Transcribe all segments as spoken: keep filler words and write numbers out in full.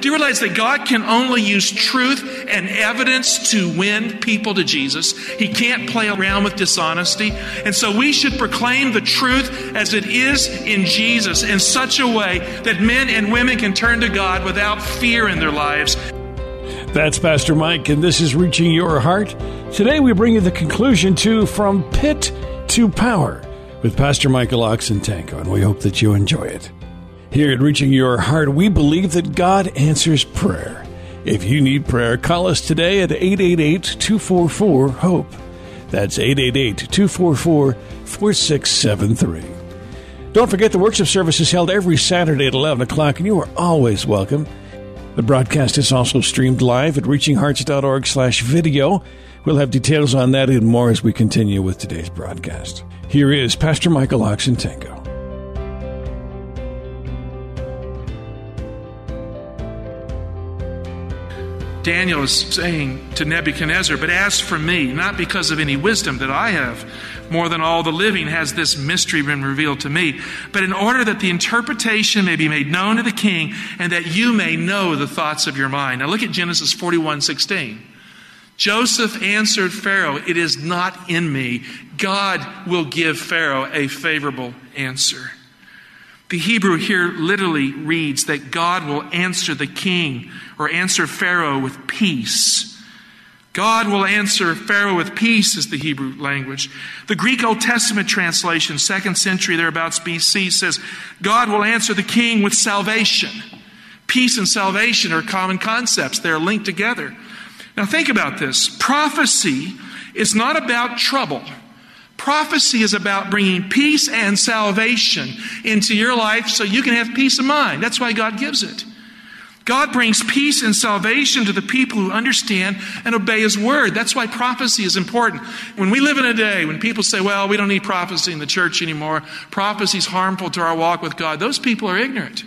Do you realize that God can only use truth and evidence to win people to Jesus? He can't play around with dishonesty. And so we should proclaim the truth as it is in Jesus in such a way that men and women can turn to God without fear in their lives. That's Pastor Mike, and this is Reaching Your Heart. Today we bring you the conclusion to From Pit to Power with Pastor Michael Oxentenko, and we hope that you enjoy it. Here at Reaching Your Heart, we believe that God answers prayer. If you need prayer, call us today at eight eight eight, two four four, HOPE. That's eight eight eight, two four four, four six seven three. Don't forget the worship service is held every Saturday at eleven o'clock, and you are always welcome. The broadcast is also streamed live at reaching hearts dot org slash video. We'll have details on that and more as we continue with today's broadcast. Here is Pastor Michael Oxentenko. Daniel is saying to Nebuchadnezzar, but as for me, not because of any wisdom that I have, more than all the living has this mystery been revealed to me, but in order that the interpretation may be made known to the king and that you may know the thoughts of your mind. Now look at Genesis forty-one sixteen. Joseph answered Pharaoh, it is not in me. God will give Pharaoh a favorable answer. The Hebrew here literally reads that God will answer the king or answer Pharaoh with peace. God will answer Pharaoh with peace is the Hebrew language. The Greek Old Testament translation, second century thereabouts B C, says God will answer the king with salvation. Peace and salvation are common concepts. They're linked together. Now think about this. Prophecy is not about trouble. Prophecy is about bringing peace and salvation into your life so you can have peace of mind. That's why God gives it. God brings peace and salvation to the people who understand and obey His word. That's why prophecy is important. When we live in a day when people say, well, we don't need prophecy in the church anymore. Prophecy is harmful to our walk with God. Those people are ignorant.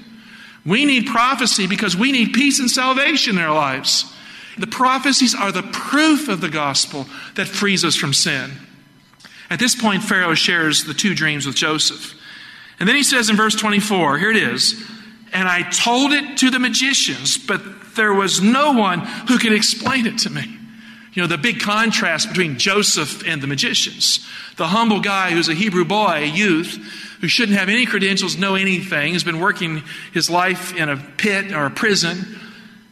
We need prophecy because we need peace and salvation in our lives. The prophecies are the proof of the gospel that frees us from sin. At this point, Pharaoh shares the two dreams with Joseph. And then he says in verse twenty-four, here it is, and I told it to the magicians, but there was no one who could explain it to me. You know, the big contrast between Joseph and the magicians. The humble guy who's a Hebrew boy, a youth, who shouldn't have any credentials, know anything, has been working his life in a pit or a prison,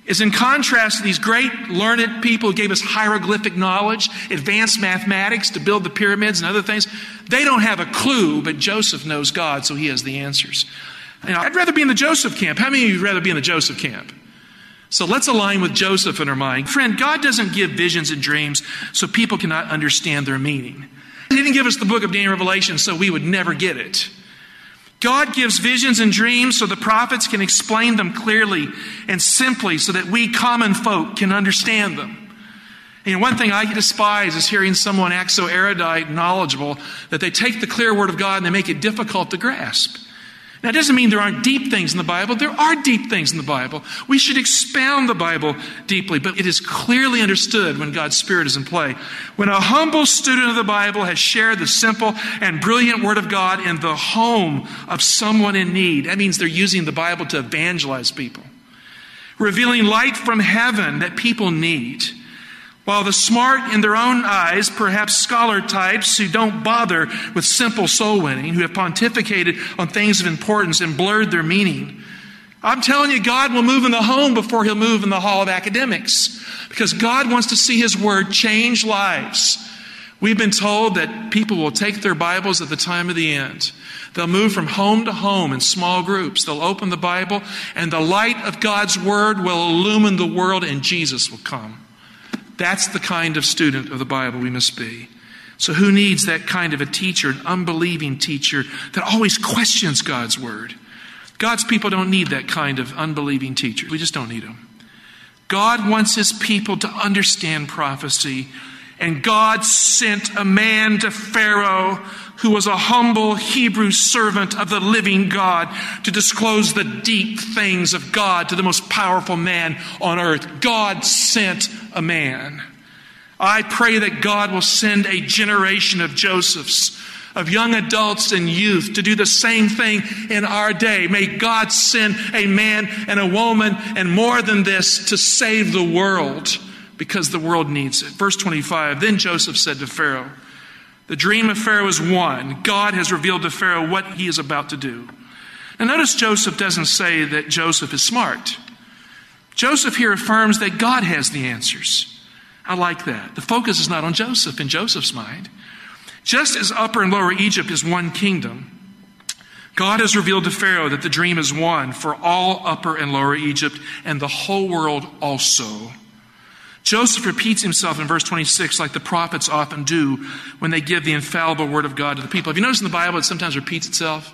is in contrast to these great learned people who gave us hieroglyphic knowledge, advanced mathematics to build the pyramids and other things. They don't have a clue, but Joseph knows God, so he has the answers. You know, I'd rather be in the Joseph camp. How many of you would rather be in the Joseph camp? So let's align with Joseph in our mind. Friend, God doesn't give visions and dreams so people cannot understand their meaning. He didn't give us the book of Daniel Revelation so we would never get it. God gives visions and dreams so the prophets can explain them clearly and simply so that we common folk can understand them. And one thing I despise is hearing someone act so erudite, knowledgeable, that they take the clear word of God and they make it difficult to grasp. Now, it doesn't mean there aren't deep things in the Bible. There are deep things in the Bible. We should expound the Bible deeply, but it is clearly understood when God's Spirit is in play. When a humble student of the Bible has shared the simple and brilliant Word of God in the home of someone in need, that means they're using the Bible to evangelize people, revealing light from heaven that people need. While the smart in their own eyes, perhaps scholar types who don't bother with simple soul winning, who have pontificated on things of importance and blurred their meaning. I'm telling you, God will move in the home before He'll move in the hall of academics, because God wants to see His word change lives. We've been told that people will take their Bibles at the time of the end. They'll move from home to home in small groups. They'll open the Bible, and the light of God's word will illumine the world, and Jesus will come. That's the kind of student of the Bible we must be. So who needs that kind of a teacher, an unbelieving teacher that always questions God's word? God's people don't need that kind of unbelieving teacher. We just don't need them. God wants his people to understand prophecy. And God sent a man to Pharaoh who was a humble Hebrew servant of the living God to disclose the deep things of God to the most powerful man on earth. God sent a man. I pray that God will send a generation of Josephs, of young adults and youth, to do the same thing in our day. May God send a man and a woman and more than this to save the world, because the world needs it. Verse twenty-five, then Joseph said to Pharaoh, the dream of Pharaoh is one. God has revealed to Pharaoh what he is about to do. Now notice Joseph doesn't say that Joseph is smart. Joseph here affirms that God has the answers. I like that. The focus is not on Joseph in Joseph's mind. Just as Upper and Lower Egypt is one kingdom, God has revealed to Pharaoh that the dream is one for all Upper and Lower Egypt and the whole world also. Joseph repeats himself in verse twenty-six like the prophets often do when they give the infallible word of God to the people. Have you noticed in the Bible it sometimes repeats itself?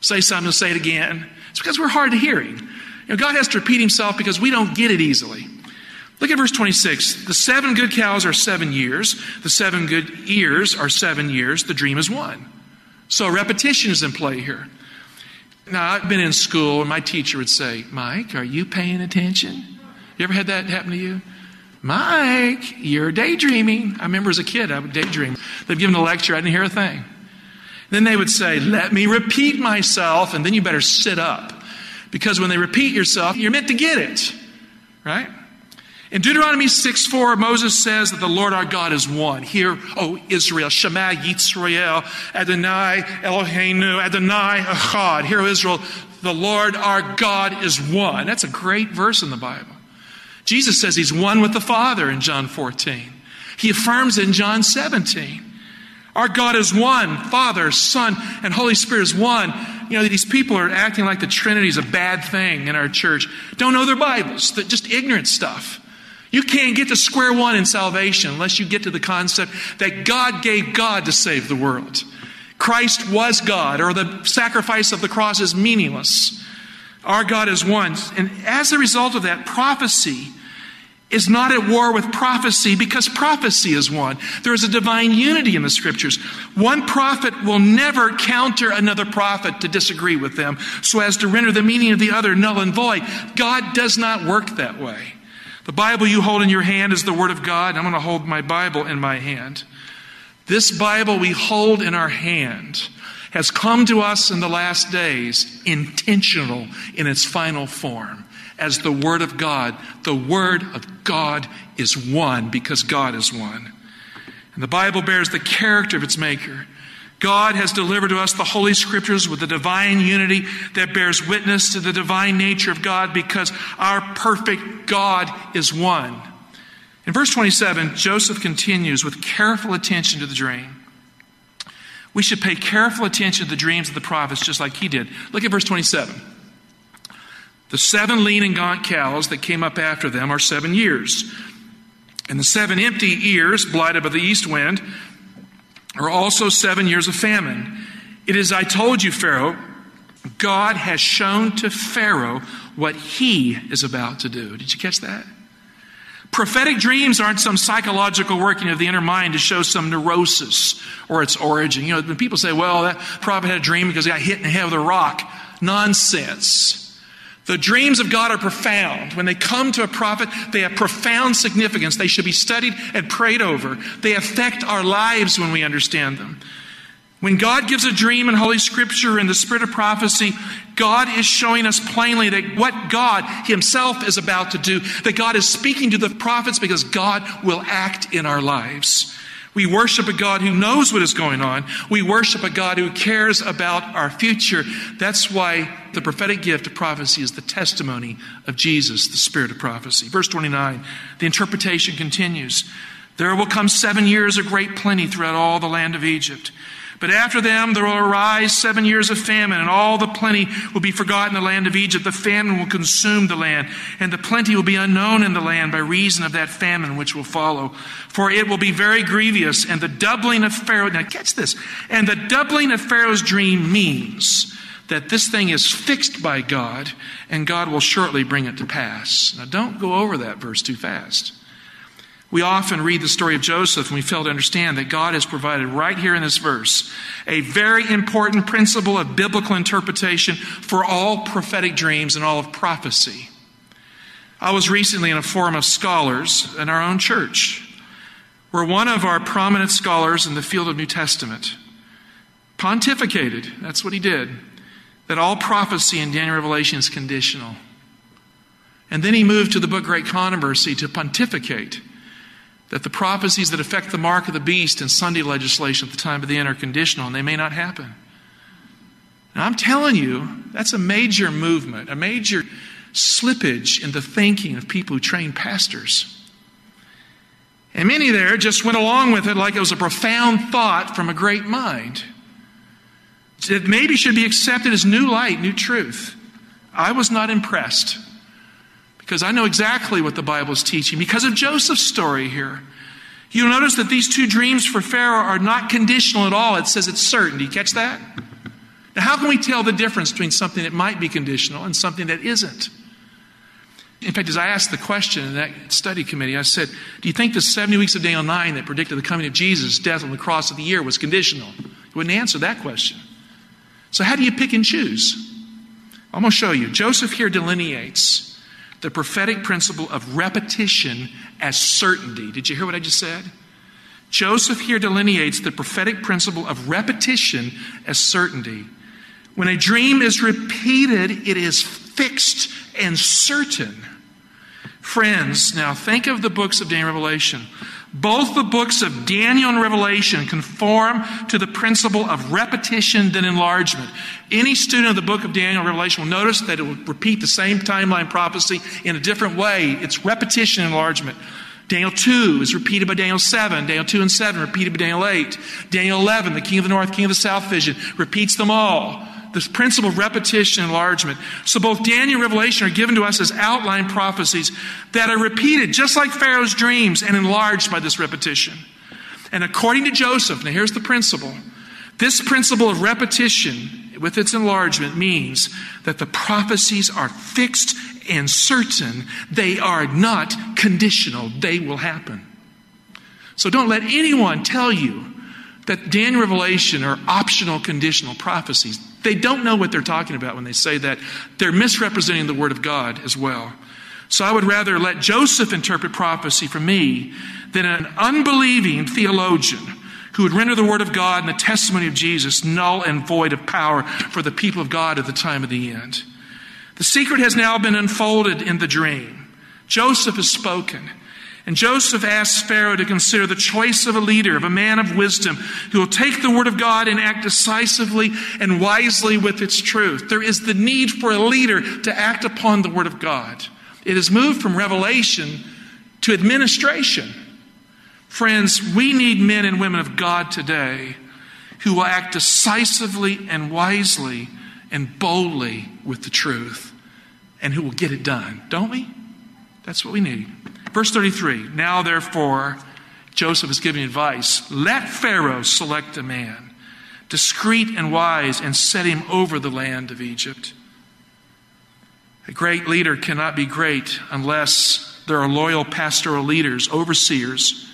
Say something and say it again. It's because we're hard of hearing. You know, God has to repeat himself because we don't get it easily. Look at verse twenty-six. The seven good cows are seven years. The seven good ears are seven years. The dream is one. So repetition is in play here. Now, I've been in school and my teacher would say, Mike, are you paying attention? You ever had that happen to you? Mike, you're daydreaming. I remember as a kid, I would daydream. They'd given a lecture, I didn't hear a thing. Then they would say, let me repeat myself, and then you better sit up. Because when they repeat yourself, you're meant to get it. Right? In Deuteronomy six four, Moses says that the Lord our God is one. Hear, O Israel, Shema Yisrael, Adonai Eloheinu, Adonai Echad. Hear, O Israel, the Lord our God is one. That's a great verse in the Bible. Jesus says he's one with the Father in John fourteen. He affirms in John seventeen. Our God is one. Father, Son, and Holy Spirit is one. You know, these people are acting like the Trinity is a bad thing in our church. Don't know their Bibles. Just ignorant stuff. You can't get to square one in salvation unless you get to the concept that God gave God to save the world. Christ was God, or the sacrifice of the cross is meaningless. Our God is one. And as a result of that, prophecy is not at war with prophecy because prophecy is one. There is a divine unity in the Scriptures. One prophet will never counter another prophet to disagree with them so as to render the meaning of the other null and void. God does not work that way. The Bible you hold in your hand is the Word of God. I'm going to hold my Bible in my hand. This Bible we hold in our hand has come to us in the last days, intentional in its final form, as the Word of God. The Word of God is one because God is one. And the Bible bears the character of its maker. God has delivered to us the Holy Scriptures with the divine unity that bears witness to the divine nature of God because our perfect God is one. In verse twenty-seven, Joseph continues with careful attention to the dream. We should pay careful attention to the dreams of the prophets just like he did. Look at verse twenty-seven. The seven lean and gaunt cows that came up after them are seven years. And the seven empty ears, blighted by the east wind, are also seven years of famine. It is, I told you, Pharaoh, God has shown to Pharaoh what he is about to do. Did you catch that? Prophetic dreams aren't some psychological working of the inner mind to show some neurosis or its origin. You know, when people say, well, that prophet had a dream because he got hit in the head with a rock. Nonsense. The dreams of God are profound. When they come to a prophet, they have profound significance. They should be studied and prayed over. They affect our lives when we understand them. When God gives a dream in Holy Scripture and the spirit of prophecy, God is showing us plainly that what God himself is about to do, that God is speaking to the prophets because God will act in our lives. We worship a God who knows what is going on. We worship a God who cares about our future. That's why the prophetic gift of prophecy is the testimony of Jesus, the spirit of prophecy. Verse twenty-nine, the interpretation continues. There will come seven years of great plenty throughout all the land of Egypt. But after them there will arise seven years of famine, and all the plenty will be forgotten in the land of Egypt. The famine will consume the land, and the plenty will be unknown in the land by reason of that famine which will follow. For it will be very grievous, and the doubling of Pharaoh... Now catch this. And the doubling of Pharaoh's dream means that this thing is fixed by God and God will shortly bring it to pass. Now, don't go over that verse too fast. We often read the story of Joseph and we fail to understand that God has provided right here in this verse a very important principle of biblical interpretation for all prophetic dreams and all of prophecy. I was recently in a forum of scholars in our own church where one of our prominent scholars in the field of New Testament pontificated, that's what he did, that all prophecy in Daniel Revelation is conditional. And then he moved to the book Great Controversy to pontificate that the prophecies that affect the mark of the beast and Sunday legislation at the time of the end are conditional and they may not happen. Now, I'm telling you, that's a major movement, a major slippage in the thinking of people who train pastors. And many there just went along with it like it was a profound thought from a great mind. It maybe should be accepted as new light, new truth. I was not impressed, because I know exactly what the Bible is teaching because of Joseph's story here. You'll notice that these two dreams for Pharaoh are not conditional at all. It says it's certain. Do you catch that? Now, how can we tell the difference between something that might be conditional and something that isn't? In fact, as I asked the question in that study committee, I said, do you think the seventy weeks of Daniel nine that predicted the coming of Jesus' death on the cross of the year was conditional? You wouldn't answer that question. So how do you pick and choose? I'm going to show you. Joseph here delineates the prophetic principle of repetition as certainty. Did you hear what I just said? Joseph here delineates the prophetic principle of repetition as certainty. When a dream is repeated, it is fixed and certain. Friends, now think of the books of Daniel and Revelation. Both the books of Daniel and Revelation conform to the principle of repetition than enlargement. Any student of the book of Daniel and Revelation will notice that it will repeat the same timeline prophecy in a different way. It's repetition and enlargement. Daniel two is repeated by Daniel seven. Daniel two and seven repeated by Daniel eight. Daniel eleven, the king of the north, king of the south vision, repeats them all. This principle of repetition and enlargement. So both Daniel and Revelation are given to us as outline prophecies that are repeated just like Pharaoh's dreams and enlarged by this repetition. And according to Joseph, now here's the principle. This principle of repetition with its enlargement means that the prophecies are fixed and certain. They are not conditional. They will happen. So don't let anyone tell you that Daniel and Revelation are optional conditional prophecies. They don't know what they're talking about when they say that. They're misrepresenting the Word of God as well. So I would rather let Joseph interpret prophecy for me than an unbelieving theologian who would render the Word of God and the testimony of Jesus null and void of power for the people of God at the time of the end. The secret has now been unfolded in the dream. Joseph has spoken. And Joseph asks Pharaoh to consider the choice of a leader, of a man of wisdom, who will take the word of God and act decisively and wisely with its truth. There is the need for a leader to act upon the word of God. It has moved from revelation to administration. Friends, we need men and women of God today who will act decisively and wisely and boldly with the truth and who will get it done, don't we? That's what we need. Verse thirty-three, now therefore, Joseph is giving advice. Let Pharaoh select a man, discreet and wise, and set him over the land of Egypt. A great leader cannot be great unless there are loyal pastoral leaders, overseers,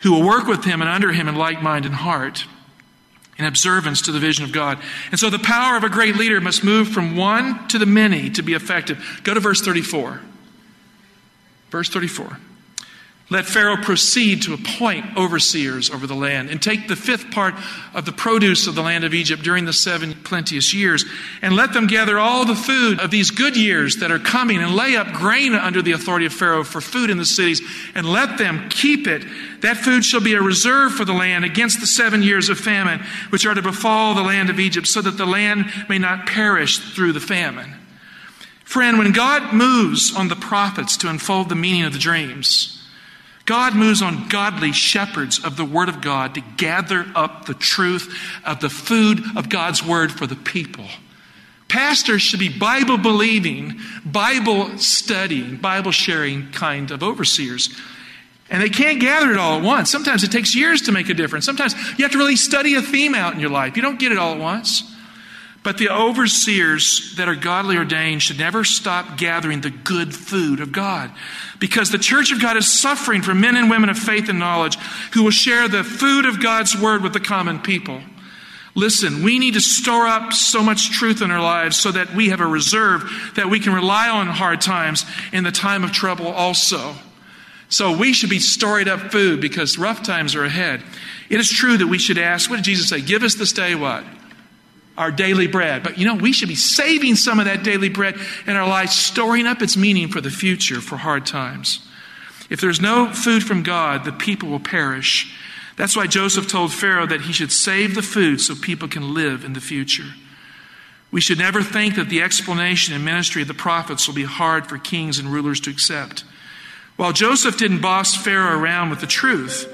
who will work with him and under him in like mind and heart, in observance to the vision of God. And so the power of a great leader must move from one to the many to be effective. Go to verse thirty-four. Verse thirty-four, let Pharaoh proceed to appoint overseers over the land and take the fifth part of the produce of the land of Egypt during the seven plenteous years and let them gather all the food of these good years that are coming and lay up grain under the authority of Pharaoh for food in the cities and let them keep it. That food shall be a reserve for the land against the seven years of famine which are to befall the land of Egypt so that the land may not perish through the famine. Friend, when God moves on the prophets to unfold the meaning of the dreams, God moves on godly shepherds of the Word of God to gather up the truth of the food of God's Word for the people. Pastors should be Bible-believing, Bible-studying, Bible-sharing kind of overseers. And they can't gather it all at once. Sometimes it takes years to make a difference. Sometimes you have to really study a theme out in your life. You don't get it all at once. But the overseers that are godly ordained should never stop gathering the good food of God, because the church of God is suffering for men and women of faith and knowledge who will share the food of God's word with the common people. Listen, we need to store up so much truth in our lives so that we have a reserve that we can rely on in hard times, in the time of trouble also. So we should be storing up food because rough times are ahead. It is true that we should ask, what did Jesus say? Give us this day what? Our daily bread. But you know, we should be saving some of that daily bread in our life, storing up its meaning for the future, for hard times. If there's no food from God, the people will perish. That's why Joseph told Pharaoh that he should save the food so people can live in the future. We should never think that the explanation and ministry of the prophets will be hard for kings and rulers to accept. While Joseph didn't boss Pharaoh around with the truth,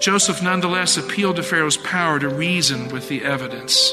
Joseph nonetheless appealed to Pharaoh's power to reason with the evidence.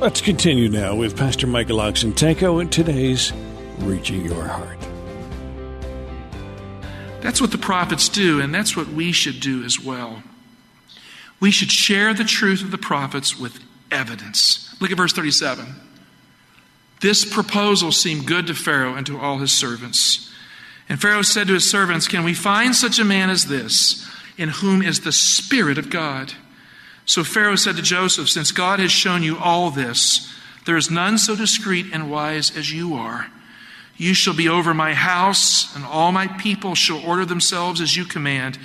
Let's continue now with Pastor Michael Oxentenko in today's Reaching Your Heart. That's what the prophets do, and that's what we should do as well. We should share the truth of the prophets with evidence. Look at verse thirty-seven. This proposal seemed good to Pharaoh and to all his servants. And Pharaoh said to his servants, "Can we find such a man as this, in whom is the Spirit of God?" So Pharaoh said to Joseph, "Since God has shown you all this, there is none so discreet and wise as you are. You shall be over my house, and all my people shall order themselves as you command.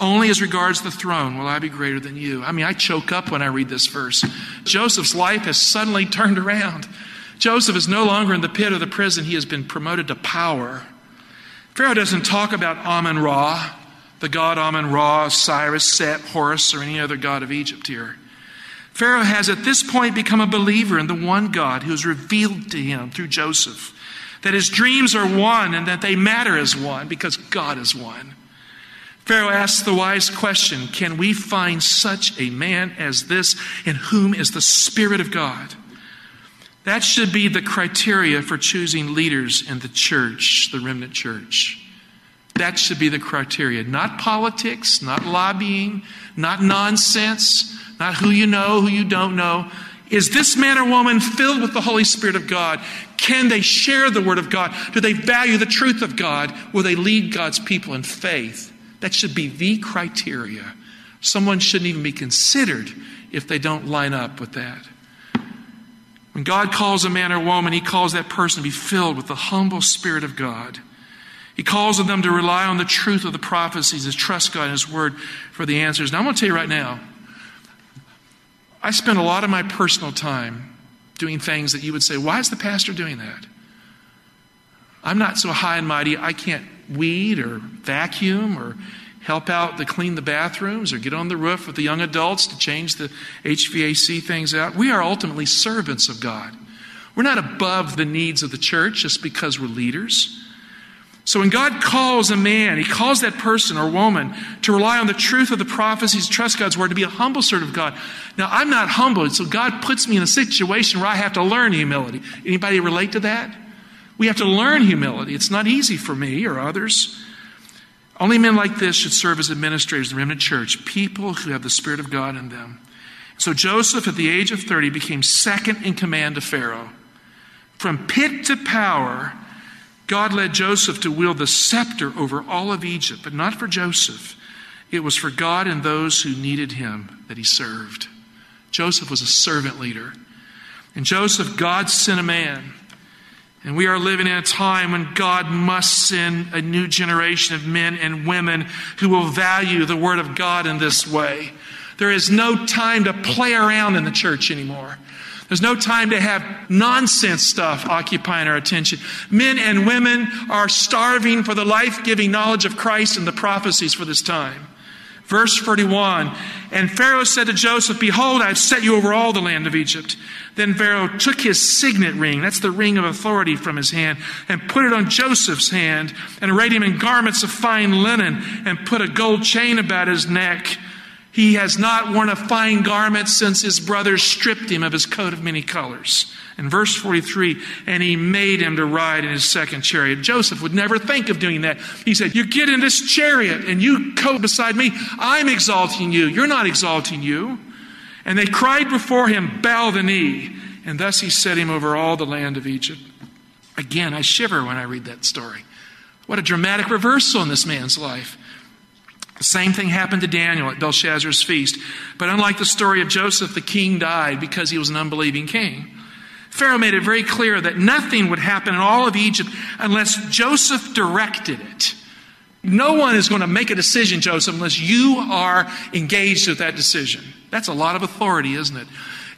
Only as regards the throne will I be greater than you." I mean, I choke up when I read this verse. Joseph's life has suddenly turned around. Joseph is no longer in the pit or the prison. He has been promoted to power. Pharaoh doesn't talk about Amun-Ra, the god Amun-Ra, Osiris, Set, Horus, or any other god of Egypt here. Pharaoh has at this point become a believer in the one God who is revealed to him through Joseph, that his dreams are one and that they matter as one because God is one. Pharaoh asks the wise question, "Can we find such a man as this in whom is the Spirit of God?" That should be the criteria for choosing leaders in the church, the remnant church. That should be the criteria. Not politics, not lobbying, not nonsense, not who you know, who you don't know. Is this man or woman filled with the Holy Spirit of God? Can they share the Word of God? Do they value the truth of God? Will they lead God's people in faith? That should be the criteria. Someone shouldn't even be considered if they don't line up with that. When God calls a man or woman, He calls that person to be filled with the humble Spirit of God. He calls on them to rely on the truth of the prophecies, to trust God and His Word for the answers. Now, I'm going to tell you right now, I spend a lot of my personal time doing things that you would say, why is the pastor doing that? I'm not so high and mighty, I can't weed or vacuum or help out to clean the bathrooms or get on the roof with the young adults to change the H V A C things out. We are ultimately servants of God. We're not above the needs of the church just because we're leaders. So when God calls a man, He calls that person or woman to rely on the truth of the prophecies, trust God's Word, to be a humble servant of God. Now, I'm not humble, so God puts me in a situation where I have to learn humility. Anybody relate to that? We have to learn humility. It's not easy for me or others. Only men like this should serve as administrators in the remnant church, people who have the Spirit of God in them. So Joseph, at the age of thirty, became second in command to Pharaoh. From pit to power, God led Joseph to wield the scepter over all of Egypt, but not for Joseph. It was for God and those who needed him that he served. Joseph was a servant leader. And Joseph, God sent a man. And we are living in a time when God must send a new generation of men and women who will value the Word of God in this way. There is no time to play around in the church anymore. There's no time to have nonsense stuff occupying our attention. Men and women are starving for the life-giving knowledge of Christ and the prophecies for this time. Verse thirty-one, and Pharaoh said to Joseph, behold, I have set you over all the land of Egypt. Then Pharaoh took his signet ring, that's the ring of authority, from his hand, and put it on Joseph's hand, and arrayed him in garments of fine linen, and put a gold chain about his neck. He has not worn a fine garment since his brothers stripped him of his coat of many colors. In verse forty-three, and he made him to ride in his second chariot. Joseph would never think of doing that. He said, you get in this chariot and you go beside me. I'm exalting you. You're not exalting you. And they cried before him, bow the knee. And thus he set him over all the land of Egypt. Again, I shiver when I read that story. What a dramatic reversal in this man's life. The same thing happened to Daniel at Belshazzar's feast. But unlike the story of Joseph, the king died because he was an unbelieving king. Pharaoh made it very clear that nothing would happen in all of Egypt unless Joseph directed it. No one is going to make a decision, Joseph, unless you are engaged with that decision. That's a lot of authority, isn't it?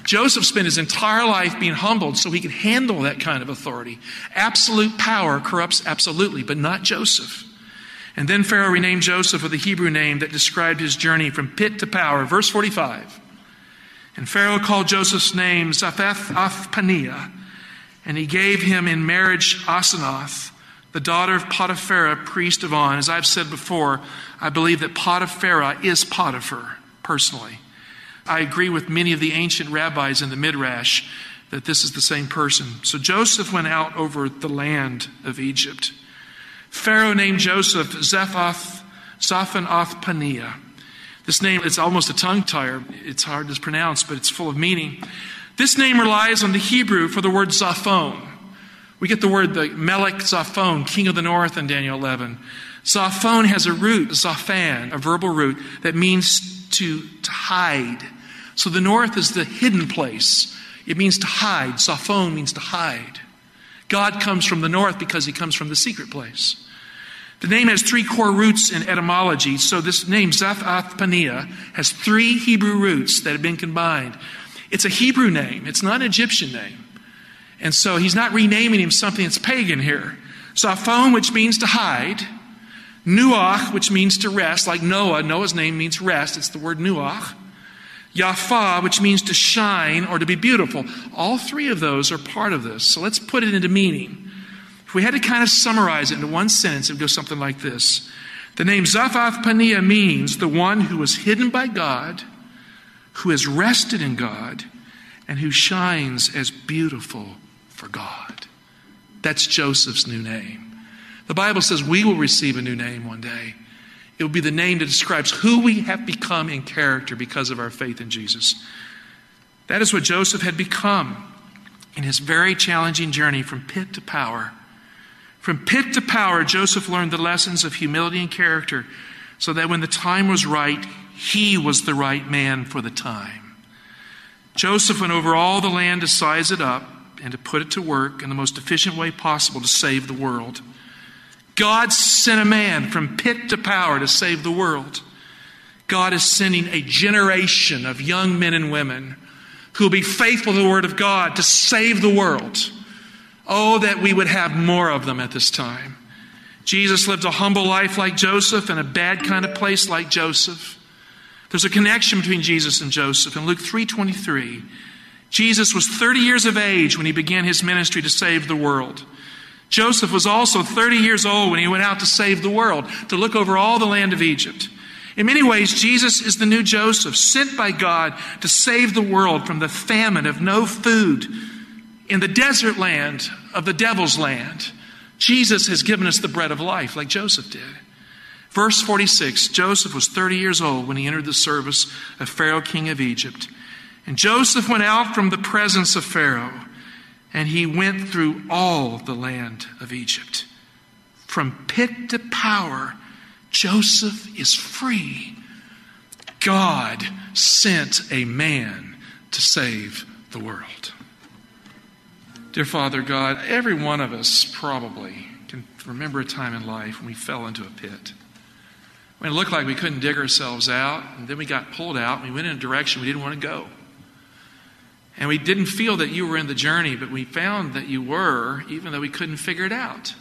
Joseph spent his entire life being humbled so he could handle that kind of authority. Absolute power corrupts absolutely, but not Joseph. And then Pharaoh renamed Joseph with a Hebrew name that described his journey from pit to power. Verse forty-five. And Pharaoh called Joseph's name Zaphnath-Paaneah, and he gave him in marriage Asenath, the daughter of Potiphera, priest of On. As I've said before, I believe that Potiphera is Potiphar, personally. I agree with many of the ancient rabbis in the Midrash that this is the same person. So Joseph went out over the land of Egypt. Pharaoh named Joseph Zaphnath-Paaneah. This name, it's almost a tongue tire. It's hard to pronounce, but it's full of meaning. This name relies on the Hebrew for the word Zaphon. We get the word the Melech Zaphon, king of the north in Daniel eleven. Zaphon has a root, Zaphan, a verbal root, that means to, to hide. So the north is the hidden place. It means to hide. Zaphon means to hide. God comes from the north because he comes from the secret place. The name has three core roots in etymology. So this name, Zaphnath-Paaneah, has three Hebrew roots that have been combined. It's a Hebrew name. It's not an Egyptian name. And so he's not renaming him something that's pagan here. Zaphon, which means to hide. Nuach, which means to rest, like Noah. Noah's name means rest. It's the word Nuach. Yaffa, which means to shine or to be beautiful. All three of those are part of this. So let's put it into meaning. If we had to kind of summarize it into one sentence, it would go something like this. The name Zaphnath-Paaneah means the one who was hidden by God, who is rested in God, and who shines as beautiful for God. That's Joseph's new name. The Bible says we will receive a new name one day. It will be the name that describes who we have become in character because of our faith in Jesus. That is what Joseph had become in his very challenging journey from pit to power. From pit to power, Joseph learned the lessons of humility and character so that when the time was right, he was the right man for the time. Joseph went over all the land to size it up and to put it to work in the most efficient way possible to save the world. God sent a man from pit to power to save the world. God is sending a generation of young men and women who will be faithful to the Word of God to save the world. Oh, that we would have more of them at this time. Jesus lived a humble life like Joseph in a bad kind of place like Joseph. There's a connection between Jesus and Joseph. In Luke three twenty-three, Jesus was thirty years of age when he began his ministry to save the world. Joseph was also thirty years old when he went out to save the world, to look over all the land of Egypt. In many ways, Jesus is the new Joseph, sent by God to save the world from the famine of no food in the desert land of the devil's land. Jesus has given us the bread of life like Joseph did. Verse forty-six, Joseph was thirty years old when he entered the service of Pharaoh, king of Egypt. And Joseph went out from the presence of Pharaoh, and he went through all the land of Egypt. From pit to power, Joseph is free. God sent a man to save the world. Dear Father God, every one of us probably can remember a time in life when we fell into a pit. When it looked like we couldn't dig ourselves out, and then we got pulled out, and we went in a direction we didn't want to go. And we didn't feel that you were in the journey, but we found that you were, even though we couldn't figure it out.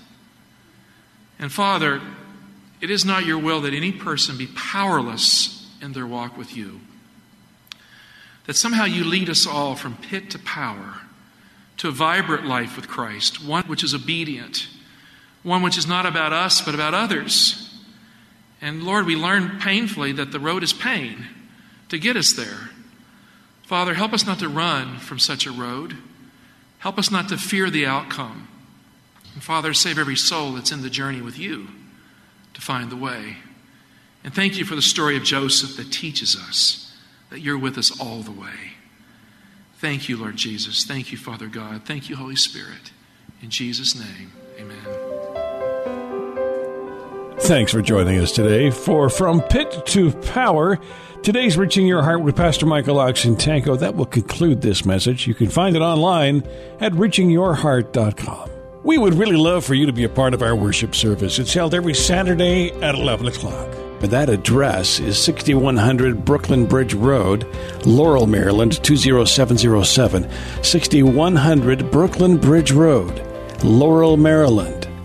And Father, it is not your will that any person be powerless in their walk with you. That somehow you lead us all from pit to power, to a vibrant life with Christ, one which is obedient, one which is not about us but about others. And Lord, we learn painfully that the road is pain to get us there. Father, help us not to run from such a road. Help us not to fear the outcome. And Father, save every soul that's in the journey with you to find the way. And thank you for the story of Joseph that teaches us that you're with us all the way. Thank you, Lord Jesus. Thank you, Father God. Thank you, Holy Spirit. In Jesus' name, amen. Thanks for joining us today for From Pit to Power. Today's Reaching Your Heart with Pastor Michael Oxentenko. That will conclude this message. You can find it online at reaching your heart dot com. We would really love for you to be a part of our worship service. It's held every Saturday at eleven o'clock. That address is sixty-one hundred Brooklyn Bridge Road, Laurel, Maryland, two zero seven zero seven. sixty-one hundred Brooklyn Bridge Road, Laurel, Maryland,